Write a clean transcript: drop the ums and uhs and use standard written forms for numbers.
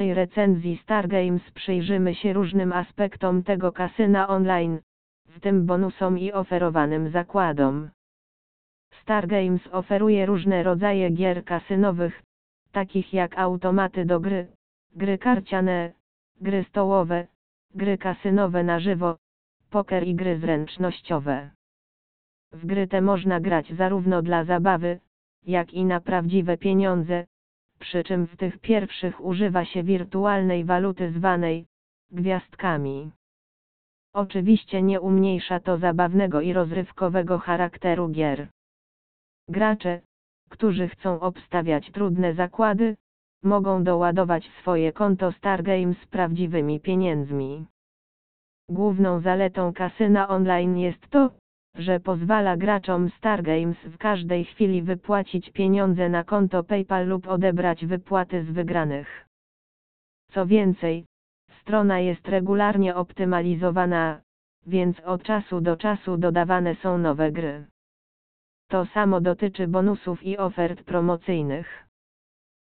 tej recenzji StarGames przyjrzymy się różnym aspektom tego kasyna online, w tym bonusom i oferowanym zakładom. StarGames oferuje różne rodzaje gier kasynowych, takich jak automaty do gry, gry karciane, gry stołowe, gry kasynowe na żywo, poker i gry zręcznościowe. W gry te można grać zarówno dla zabawy, jak i na prawdziwe pieniądze, przy czym w tych pierwszych używa się wirtualnej waluty zwanej gwiazdkami. Oczywiście nie umniejsza to zabawnego i rozrywkowego charakteru gier. Gracze, którzy chcą obstawiać trudne zakłady, mogą doładować swoje konto StarGames z prawdziwymi pieniędzmi. Główną zaletą kasyna online jest to, że pozwala graczom StarGames w każdej chwili wypłacić pieniądze na konto PayPal lub odebrać wypłaty z wygranych. Co więcej, strona jest regularnie optymalizowana, więc od czasu do czasu dodawane są nowe gry. To samo dotyczy bonusów i ofert promocyjnych.